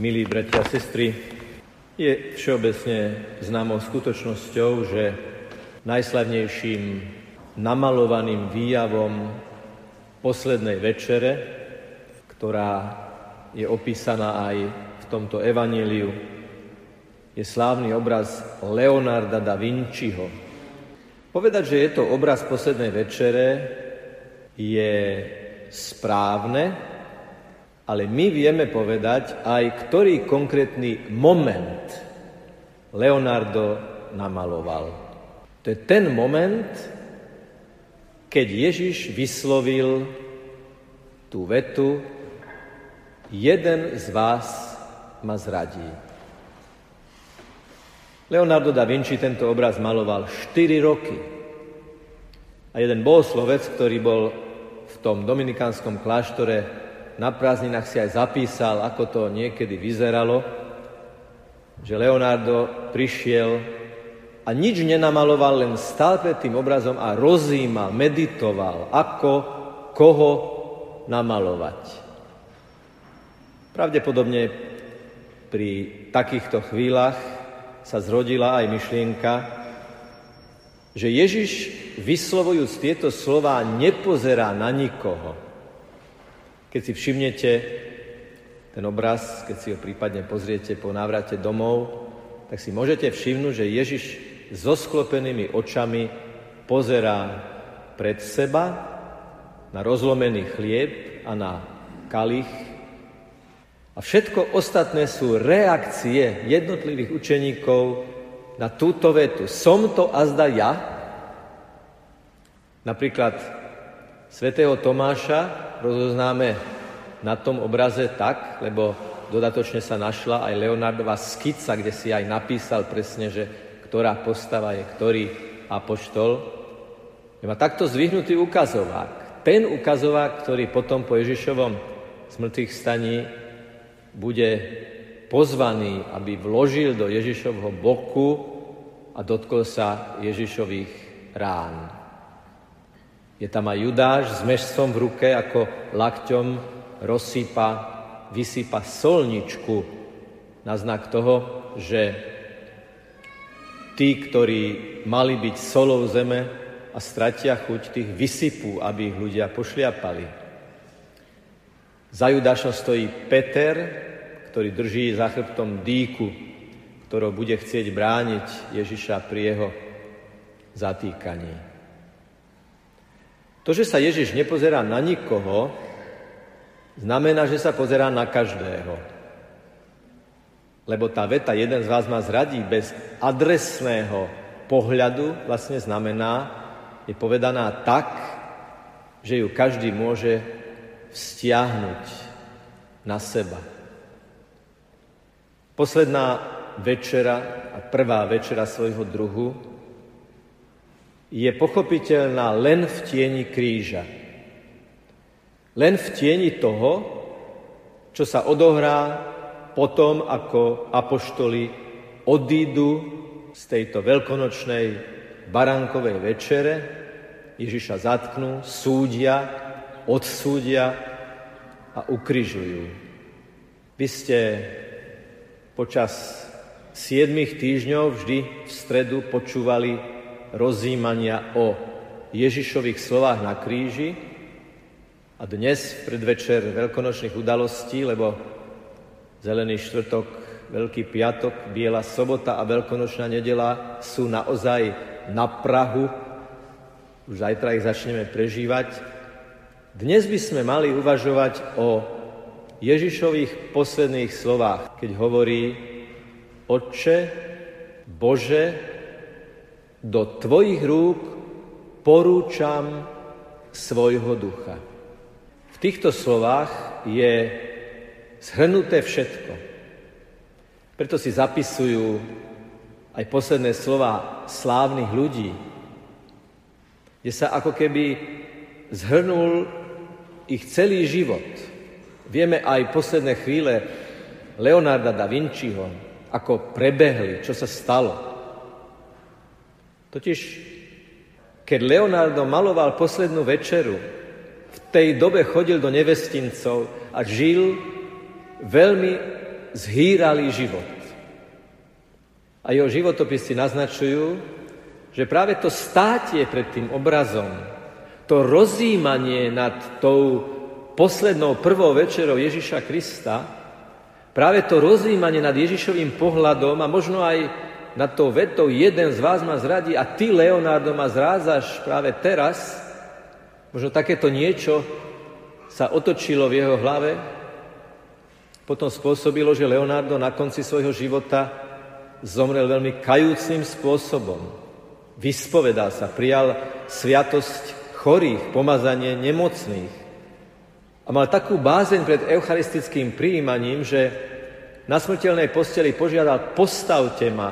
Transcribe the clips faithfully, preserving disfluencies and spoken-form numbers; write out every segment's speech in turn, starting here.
Milí bratia a sestry, je všeobecne známou skutočnosťou, že najslavnejším namalovaným výjavom poslednej večere, ktorá je opísaná aj v tomto evaníliu, je slávny obraz Leonarda da Vinciho. Povedať, že je to obraz poslednej večere, je správne, ale my vieme povedať aj, ktorý konkrétny moment Leonardo namaloval. To je ten moment, keď Ježiš vyslovil tú vetu: jeden z vás ma zradí. Leonardo da Vinci tento obraz maloval štyri roky. A jeden bohoslovec, ktorý bol v tom dominikánskom kláštore na prázdninách, si aj zapísal, ako to niekedy vyzeralo, že Leonardo prišiel a nič nenamaloval, len stál pred tým obrazom a rozímal, meditoval, ako, koho namalovať. Pravdepodobne pri takýchto chvíľach sa zrodila aj myšlienka, že Ježiš, vyslovujúc tieto slová, nepozerá na nikoho. Keď si všimnete ten obraz, keď si ho prípadne pozriete po návrate domov, tak si môžete všimnúť, že Ježiš so sklopenými očami pozerá pred seba na rozlomený chlieb a na kalich. A všetko ostatné sú reakcie jednotlivých učeníkov na túto vetu. Som to azda ja? Napríklad svätého Tomáša rozoznáme na tom obraze tak, lebo dodatočne sa našla aj Leonardova skica, kde si aj napísal presne, že ktorá postava je ktorý apoštol. Má takto zvihnutý ukazovák. Ten ukazovák, ktorý potom po Ježišovom smrtvých staní bude pozvaný, aby vložil do Ježišovho boku a dotkol sa Ježišových rán. Je tam aj Judáš s mešcom v ruke, ako lakťom rozsýpa, vysýpa solničku na znak toho, že tí, ktorí mali byť solou zeme a stratia chuť, tých vysypú, aby ich ľudia pošliapali. Za Judášom stojí Peter, ktorý drží za chrbtom dýku, ktorou bude chcieť brániť Ježiša pri jeho zatýkaní. To, že sa Ježiš nepozerá na nikoho, znamená, že sa pozerá na každého. Lebo tá veta jeden z vás ma zradí bez adresného pohľadu vlastne znamená, je povedaná tak, že ju každý môže vzťahnuť na seba. Posledná večera a prvá večera svojho druhu je pochopiteľná len v tieni kríža. Len v tieni toho, čo sa odohrá potom, ako apoštoli odídu z tejto veľkonočnej baránkovej večere, Ježiša zatknú, súdia, odsúdia a ukrižujú. Vy ste počas siedmich týždňov vždy v stredu počúvali rozjímania o Ježišových slovách na kríži a dnes v predvečer veľkonočných udalostí, lebo Zelený štvrtok, Veľký piatok, Biela sobota a Veľkonočná nedeľa sú naozaj na prahu. Už zajtra ich začneme prežívať. Dnes by sme mali uvažovať o Ježišových posledných slovách, keď hovorí: Otče, Bože, do tvojich rúk porúčam svojho ducha. V týchto slovách je zhrnuté všetko. Preto si zapisujú aj posledné slová slávnych ľudí, kde sa ako keby zhrnul ich celý život. Vieme aj posledné chvíle Leonarda da Vinciho, ako prebehli, čo sa stalo. Totiž, keď Leonardo maloval poslednú večeru, v tej dobe chodil do nevestincov a žil veľmi zhýrali život. A jeho životopisy naznačujú, že práve to státie pred tým obrazom, to rozjímanie nad tou poslednou prvou večerou Ježiša Krista, práve to rozjímanie nad Ježišovým pohľadom a možno aj nad tou vetou jeden z vás ma zradí a ty, Leonardo, ma zrádzaš práve teraz, možno takéto niečo sa otočilo v jeho hlave, potom spôsobilo, že Leonardo na konci svojho života zomrel veľmi kajúcným spôsobom. Vyspovedal sa, prijal sviatosť chorých, pomazanie nemocných. A mal takú bázeň pred eucharistickým prijímaním, že na smrteľnej posteli požiadal: postavte ma,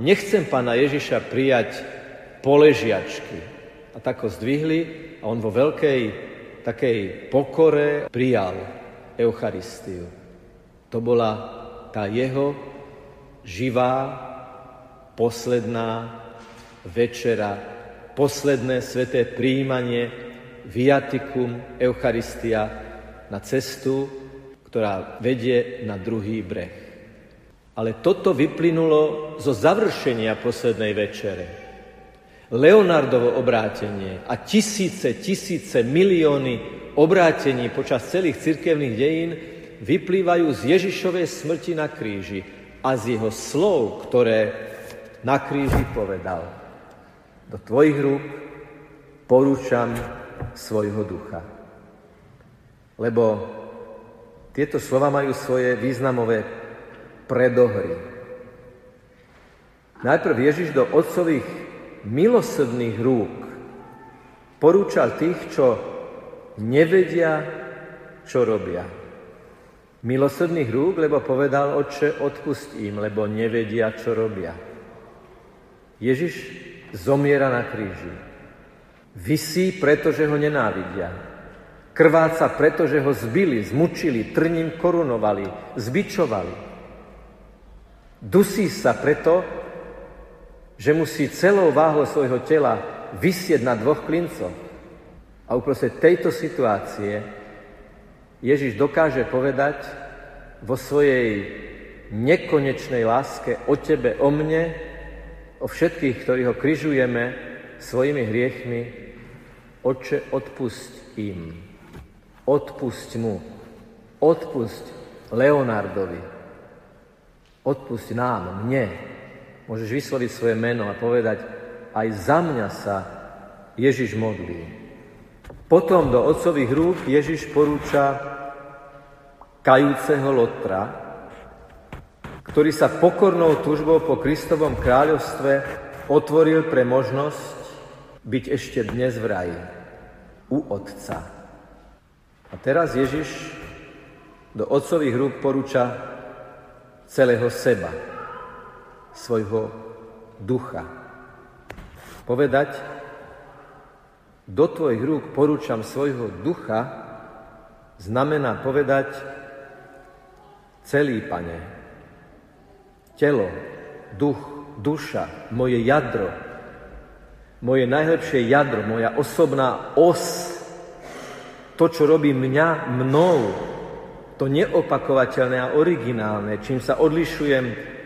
nechcem Pána Ježiša prijať poležiačky. A tak ho zdvihli a on vo veľkej takej pokore prijal Eucharistiu. To bola tá jeho živá, posledná večera, posledné sveté prijímanie, viatikum, Eucharistia na cestu, ktorá vedie na druhý breh. Ale toto vyplynulo zo završenia poslednej večere. Leonardovo obrátenie a tisíce, tisíce, milióny obrátení počas celých cirkevných dejín vyplývajú z Ježišovej smrti na kríži a z jeho slov, ktoré na kríži povedal: do tvojich rúk porúčam svojho ducha. Lebo tieto slova majú svoje významové predohry. Najprv Ježiš do otcových milosrdných rúk porúčal tých, čo nevedia, čo robia. Milosrdných rúk, lebo povedal: Otče, odpust im, lebo nevedia, čo robia. Ježiš zomiera na kríži. Visí, pretože ho nenávidia. Krváca, pretože ho zbili, zmučili, trním korunovali, zbičovali. Dusí sa preto, že musí celou váhou svojho tela visieť na dvoch klincoch. A uprostred tejto situácie Ježiš dokáže povedať vo svojej nekonečnej láske o tebe, o mne, o všetkých, ktorí ho križujeme svojimi hriechmi: Otče, odpusť im, odpusť mu, odpusť Leonardovi, odpusť nám, mne. Môžeš vysloviť svoje meno a povedať: aj za mňa sa Ježiš modlí. Potom do otcových rúk Ježiš porúča kajúceho Lotra, ktorý sa pokornou túžbou po Kristovom kráľovstve otvoril pre možnosť byť ešte dnes v raji u Otca. A teraz Ježiš do otcových rúk porúča celého seba, svojho ducha. Povedať: do tvojich rúk porúčam svojho ducha znamená povedať: celý, Pane, telo, duch, duša, moje jadro, moje najlepšie jadro, moja osobná os, to, čo robí mňa mnou, to neopakovateľné a originálne, čím sa odlišujem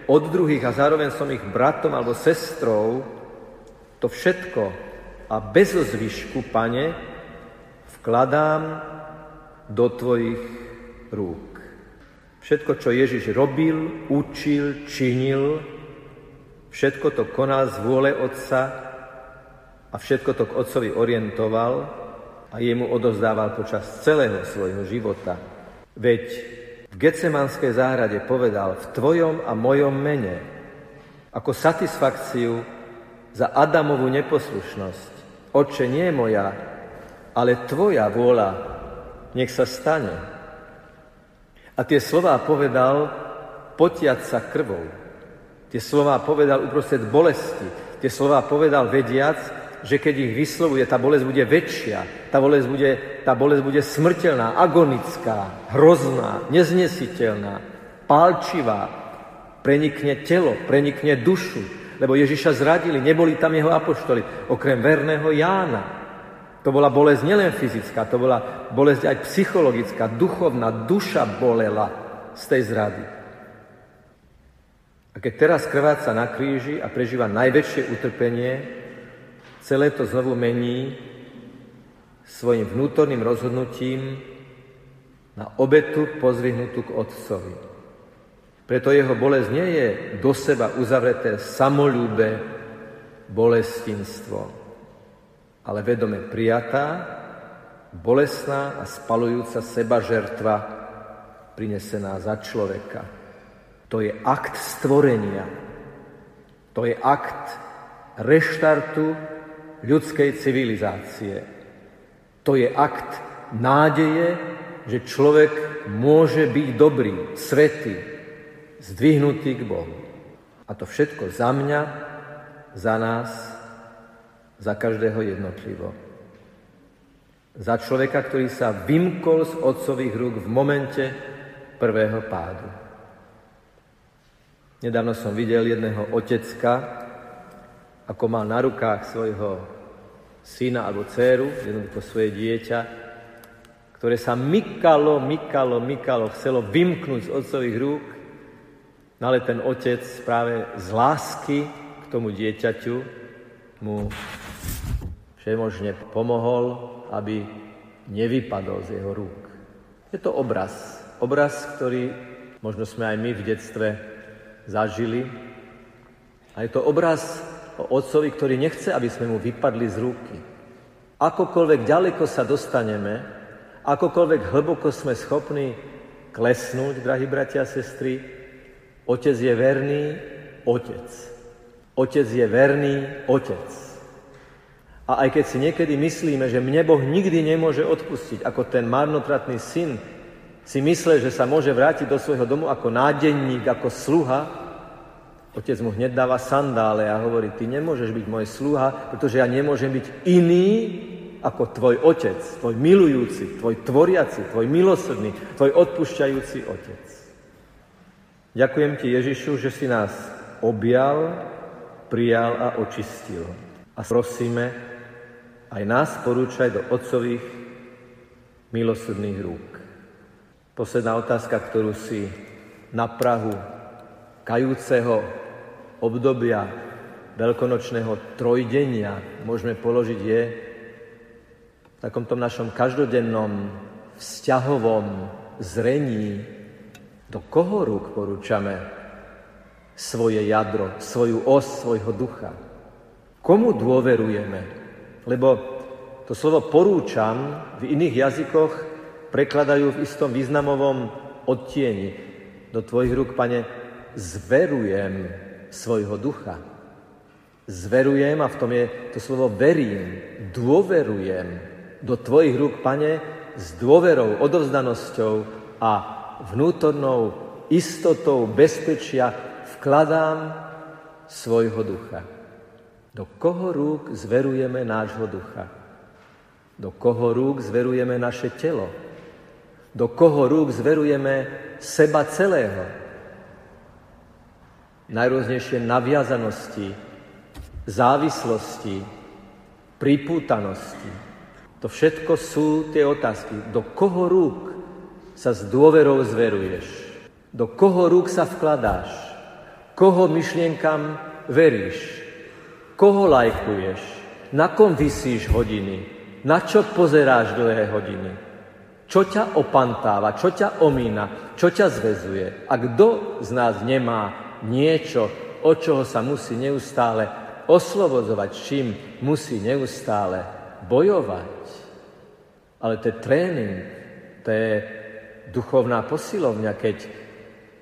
od druhých a zároveň som ich bratom alebo sestrou, to všetko a bez zvyšku, Pane, vkladám do tvojich rúk. Všetko, čo Ježiš robil, učil, činil, všetko to konal z vôle Otca a všetko to k Otcovi orientoval a jemu odovzdával počas celého svojho života. Veď v Getsemánskej záhrade povedal: v tvojom a mojom mene, ako satisfakciu za Adamovu neposlušnosť: Otče, nie moja, ale tvoja vôľa nech sa stane. A tie slová povedal potiac sa krvou. Tie slová povedal uprostred bolesti. Tie slová povedal vediac, že keď ich vyslovuje, tá bolesť bude väčšia. Tá bolesť bude, tá bolesť bude smrteľná, agonická, hrozná, neznesiteľná, pálčivá. Prenikne telo, prenikne dušu. Lebo Ježiša zradili, neboli tam jeho apoštoli, okrem verného Jána. To bola bolesť nielen fyzická, to bola bolesť aj psychologická, duchovná, duša bolela z tej zrady. A keď teraz krváca na kríži a prežíva najväčšie utrpenie, celé to znovu mení svojim vnútorným rozhodnutím na obetu pozvihnutú k Otcovi. Preto jeho bolesť nie je do seba uzavreté samolúbe bolestinstvo, ale vedome prijatá, bolesná a spalujúca sebažertva prinesená za človeka. To je akt stvorenia. To je akt reštartu ľudskej civilizácie. To je akt nádeje, že človek môže byť dobrý, svätý, zdvihnutý k Bohu. A to všetko za mňa, za nás, za každého jednotlivo. Za človeka, ktorý sa vymkol z otcových rúk v momente prvého pádu. Nedávno som videl jedného otecka, ako mal na rukách svojho syna alebo dcéru, jednoducho svoje dieťa, ktoré sa mykalo, mykalo, mykalo, chcelo vymknúť z otcových rúk, ale ten otec práve z lásky k tomu dieťaťu mu všemožne pomohol, aby nevypadol z jeho rúk. Je to obraz, obraz, ktorý možno sme aj my v detstve zažili. A je to obraz o otcovi, ktorý nechce, aby sme mu vypadli z ruky. Akokoľvek ďaleko sa dostaneme, akokoľvek hlboko sme schopní klesnúť, drahí bratia a sestry, otec je verný otec. Otec je verný otec. A aj keď si niekedy myslíme, že mne Boh nikdy nemôže odpustiť, ako ten marnotratný syn, si myslel, že sa môže vrátiť do svojho domu ako nádenník, ako sluha, otec mu hneď dáva sandále a hovorí, ty nemôžeš byť môj sluha, pretože ja nemôžem byť iný ako tvoj otec, tvoj milujúci, tvoj tvoriaci, tvoj milosrdný, tvoj odpúšťajúci otec. Ďakujem ti, Ježišu, že si nás objal, prijal a očistil. A prosíme, aj nás porúčaj do otcových milosrdných rúk. Posledná otázka, ktorú si na prahu kajúceho obdobia veľkonočného trojdenia môžeme položiť, je v takomto našom každodennom vzťahovom zrení, do koho rúk porúčame svoje jadro, svoju os, svojho ducha. Komu dôverujeme? Lebo to slovo porúčam v iných jazykoch prekladajú v istom významovom odtieni. Do tvojich rúk, Pane, zverujem svojho ducha. Zverujem, a v tom je to slovo verím, dôverujem. Do tvojich rúk, Pane, s dôverou, odovzdanosťou a vnútornou istotou bezpečia vkladám svojho ducha. Do koho rúk zverujeme nášho ducha? Do koho rúk zverujeme naše telo? Do koho rúk zverujeme seba celého? Najrôznejšie naviazanosti, závislosti, pripútanosti. To všetko sú tie otázky. Do koho rúk sa s dôverou zveruješ? Do koho rúk sa vkladáš? Koho myšlienkam veríš? Koho lajkuješ? Na kom visíš hodiny? Na čo pozeráš dlhé hodiny? Čo ťa opantáva? Čo ťa omína? Čo ťa zväzuje? A kto z nás nemá niečo, od čoho sa musí neustále oslobodzovať, čím musí neustále bojovať? Ale to je tréning, to je duchovná posilovňa, keď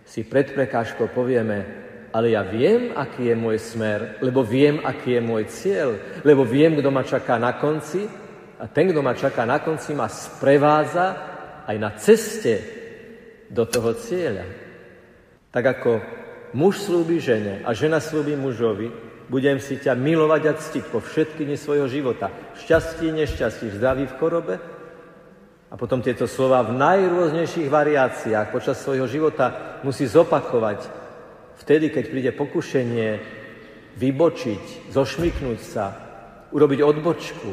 si pred prekážkou povieme, ale ja viem, aký je môj smer, lebo viem, aký je môj cieľ, lebo viem, kto ma čaká na konci. A ten, kto ma čaká na konci, ma sprevádza aj na ceste do toho cieľa. Tak ako muž slúbi žene a žena slúbi mužovi, budem si ťa milovať a ctiť po všetky dni svojho života. V šťastí, nešťastí, v zdraví, v chorobe. A potom tieto slova v najrôznejších variáciách počas svojho života musí zopakovať. Vtedy, keď príde pokušenie vybočiť, zošmyknúť sa, urobiť odbočku,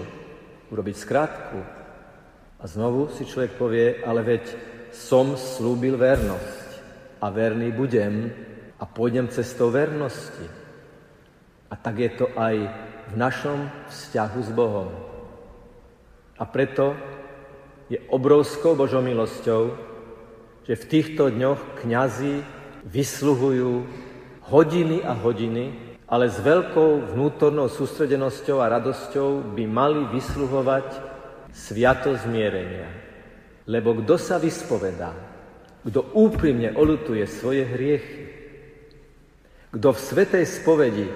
urobiť skrátku. A znovu si človek povie, ale veď som slúbil vernosť a verný budem a a pôjdem cestou vernosti. A tak je to aj v našom vzťahu s Bohom. A preto je obrovskou Božou milosťou, že v týchto dňoch kňazi vysluhujú hodiny a hodiny, ale s veľkou vnútornou sústredenosťou a radosťou by mali vysluhovať sviatosť zmierenia. Lebo kto sa vyspovedá, kto úprimne oľutuje svoje hriechy, kto v svätej spovedi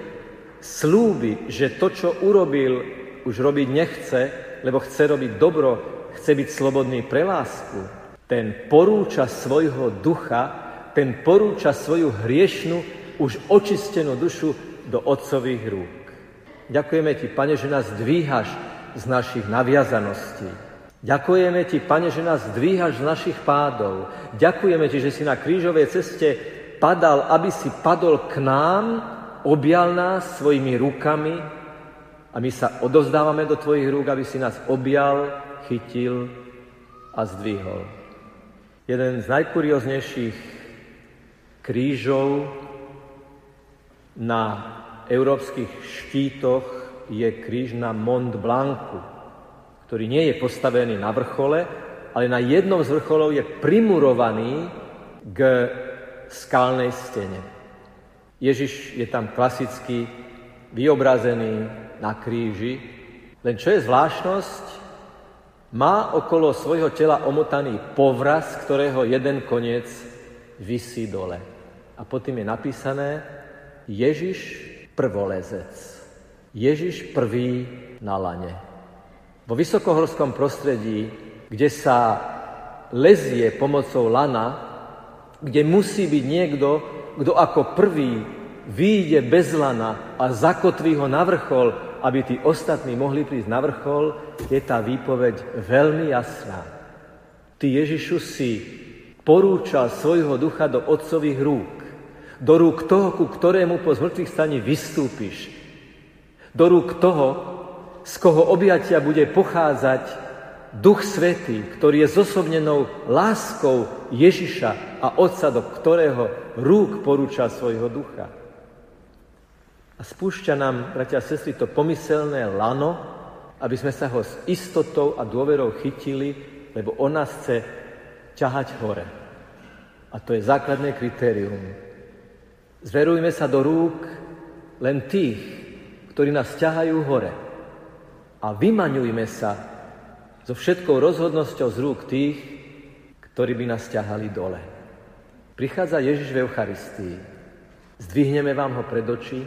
slúbi, že to, čo urobil, už robiť nechce, lebo chce robiť dobro, chce byť slobodný pre lásku, ten porúča svojho ducha, ten porúča svoju hriešnú, už očistenú dušu do Otcových rúk. Ďakujeme Ti, Pane, že nás dvíhaš z našich naviazaností. Ďakujeme Ti, Pane, že nás dvíhaš z našich pádov. Ďakujeme Ti, že si na krížovej ceste padal, aby si padol k nám, objal nás svojimi rukami a my sa odozdávame do Tvojich rúk, aby si nás objal, chytil a zdvihol. Jeden z najkurióznejších krížov na európskych štítoch je kríž na Mont Blancu, ktorý nie je postavený na vrchole, ale na jednom z vrcholov je primurovaný k skalnej stene. Ježiš je tam klasicky vyobrazený na kríži, len čo je zvláštnosť, má okolo svojho tela omotaný povraz, ktorého jeden koniec visí dole. A potom je napísané Ježiš prvolezec. Ježiš prvý na lane. Vo vysokohorskom prostredí, kde sa lezie pomocou lana, kde musí byť niekto, kto ako prvý výjde bez lana a zakotví ho na vrchol, aby tí ostatní mohli prísť na vrchol, je tá výpoveď veľmi jasná. Ty, Ježišu, si porúčal svojho ducha do Otcových rúk, do rúk toho, ku ktorému po zmrtvých staní vystúpiš, do rúk toho, z koho objatia bude pochádzať Duch Svätý, ktorý je zosobnenou láskou Ježiša a Otca, do ktorého rúk porúča svojho ducha. A spúšťa nám, bratia a sestry, to pomyselné lano, aby sme sa ho s istotou a dôverou chytili, lebo on nás chce ťahať hore. A to je základné kritérium. Zverujme sa do rúk len tých, ktorí nás ťahajú hore. A vymaňujme sa so všetkou rozhodnosťou z rúk tých, ktorí by nás ťahali dole. Prichádza Ježiš v Eucharistii. Zdvihneme vám ho pred oči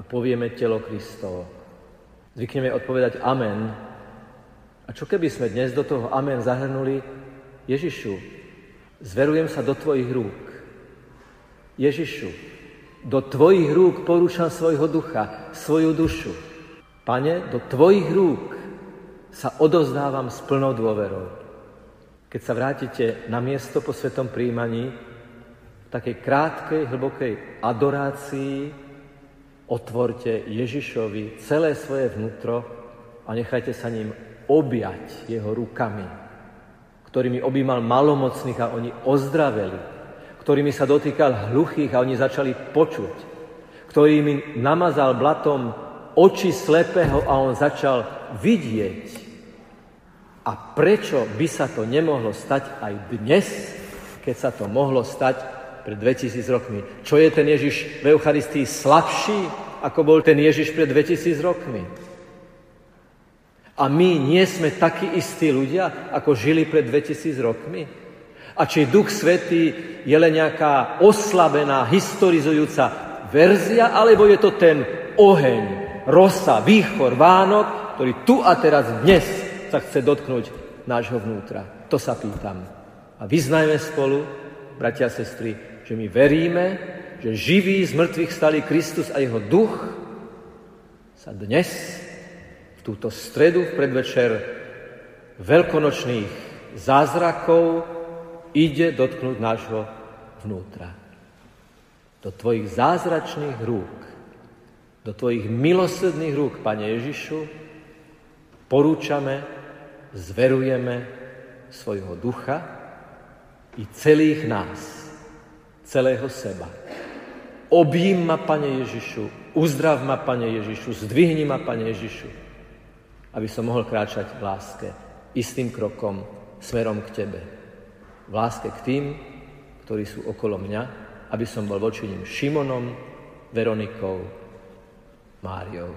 a povieme telo Kristovo. Zvykneme odpovedať amen. A čo keby sme dnes do toho amen zahrnuli? Ježišu, zverujem sa do Tvojich rúk. Ježišu, do Tvojich rúk porúčam svojho ducha, svoju dušu. Pane, do Tvojich rúk sa odovzdávam s plnou dôverou. Keď sa vrátite na miesto po svetom prijímaní, v takej krátkej, hlbokej adorácii otvorte Ježišovi celé svoje vnútro a nechajte sa ním objať jeho rukami, ktorými objímal malomocných a oni ozdraveli, ktorými sa dotýkal hluchých a oni začali počuť, ktorými namazal blatom oči slepého a on začal vidieť. A prečo by sa to nemohlo stať aj dnes, keď sa to mohlo stať pred dvetisíc rokmi? Čo je ten Ježiš v Eucharistii slabší, ako bol ten Ježiš pred dvetisíc rokmi? A my nie sme takí istí ľudia, ako žili pred dvetisíc rokmi? A či Duch Svätý je len nejaká oslabená, historizujúca verzia, alebo je to ten oheň, rosa, výchor, Vánok, ktorý tu a teraz dnes sa chce dotknúť nášho vnútra? To sa pýtam. A vyznajme spolu, bratia a sestry, že my veríme, že živý z mŕtvych vstalý Kristus a jeho duch sa dnes, v túto stredu, v predvečer veľkonočných zázrakov, ide dotknúť nášho vnútra. Do Tvojich zázračných rúk, do Tvojich milosrdných rúk, Pane Ježišu, porúčame, zverujeme svojho ducha i celých nás, celého seba. Objím ma, Pane Ježišu, uzdrav ma, Pane Ježišu, zdvihni ma, Pane Ježišu, aby som mohol kráčať v láske, istým krokom, smerom k Tebe. V láske k tým, ktorí sú okolo mňa, aby som bol voči nim Šimonom, Veronikou, Máriou.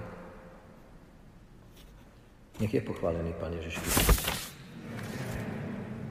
Nech je pochválený Pán Ježiš.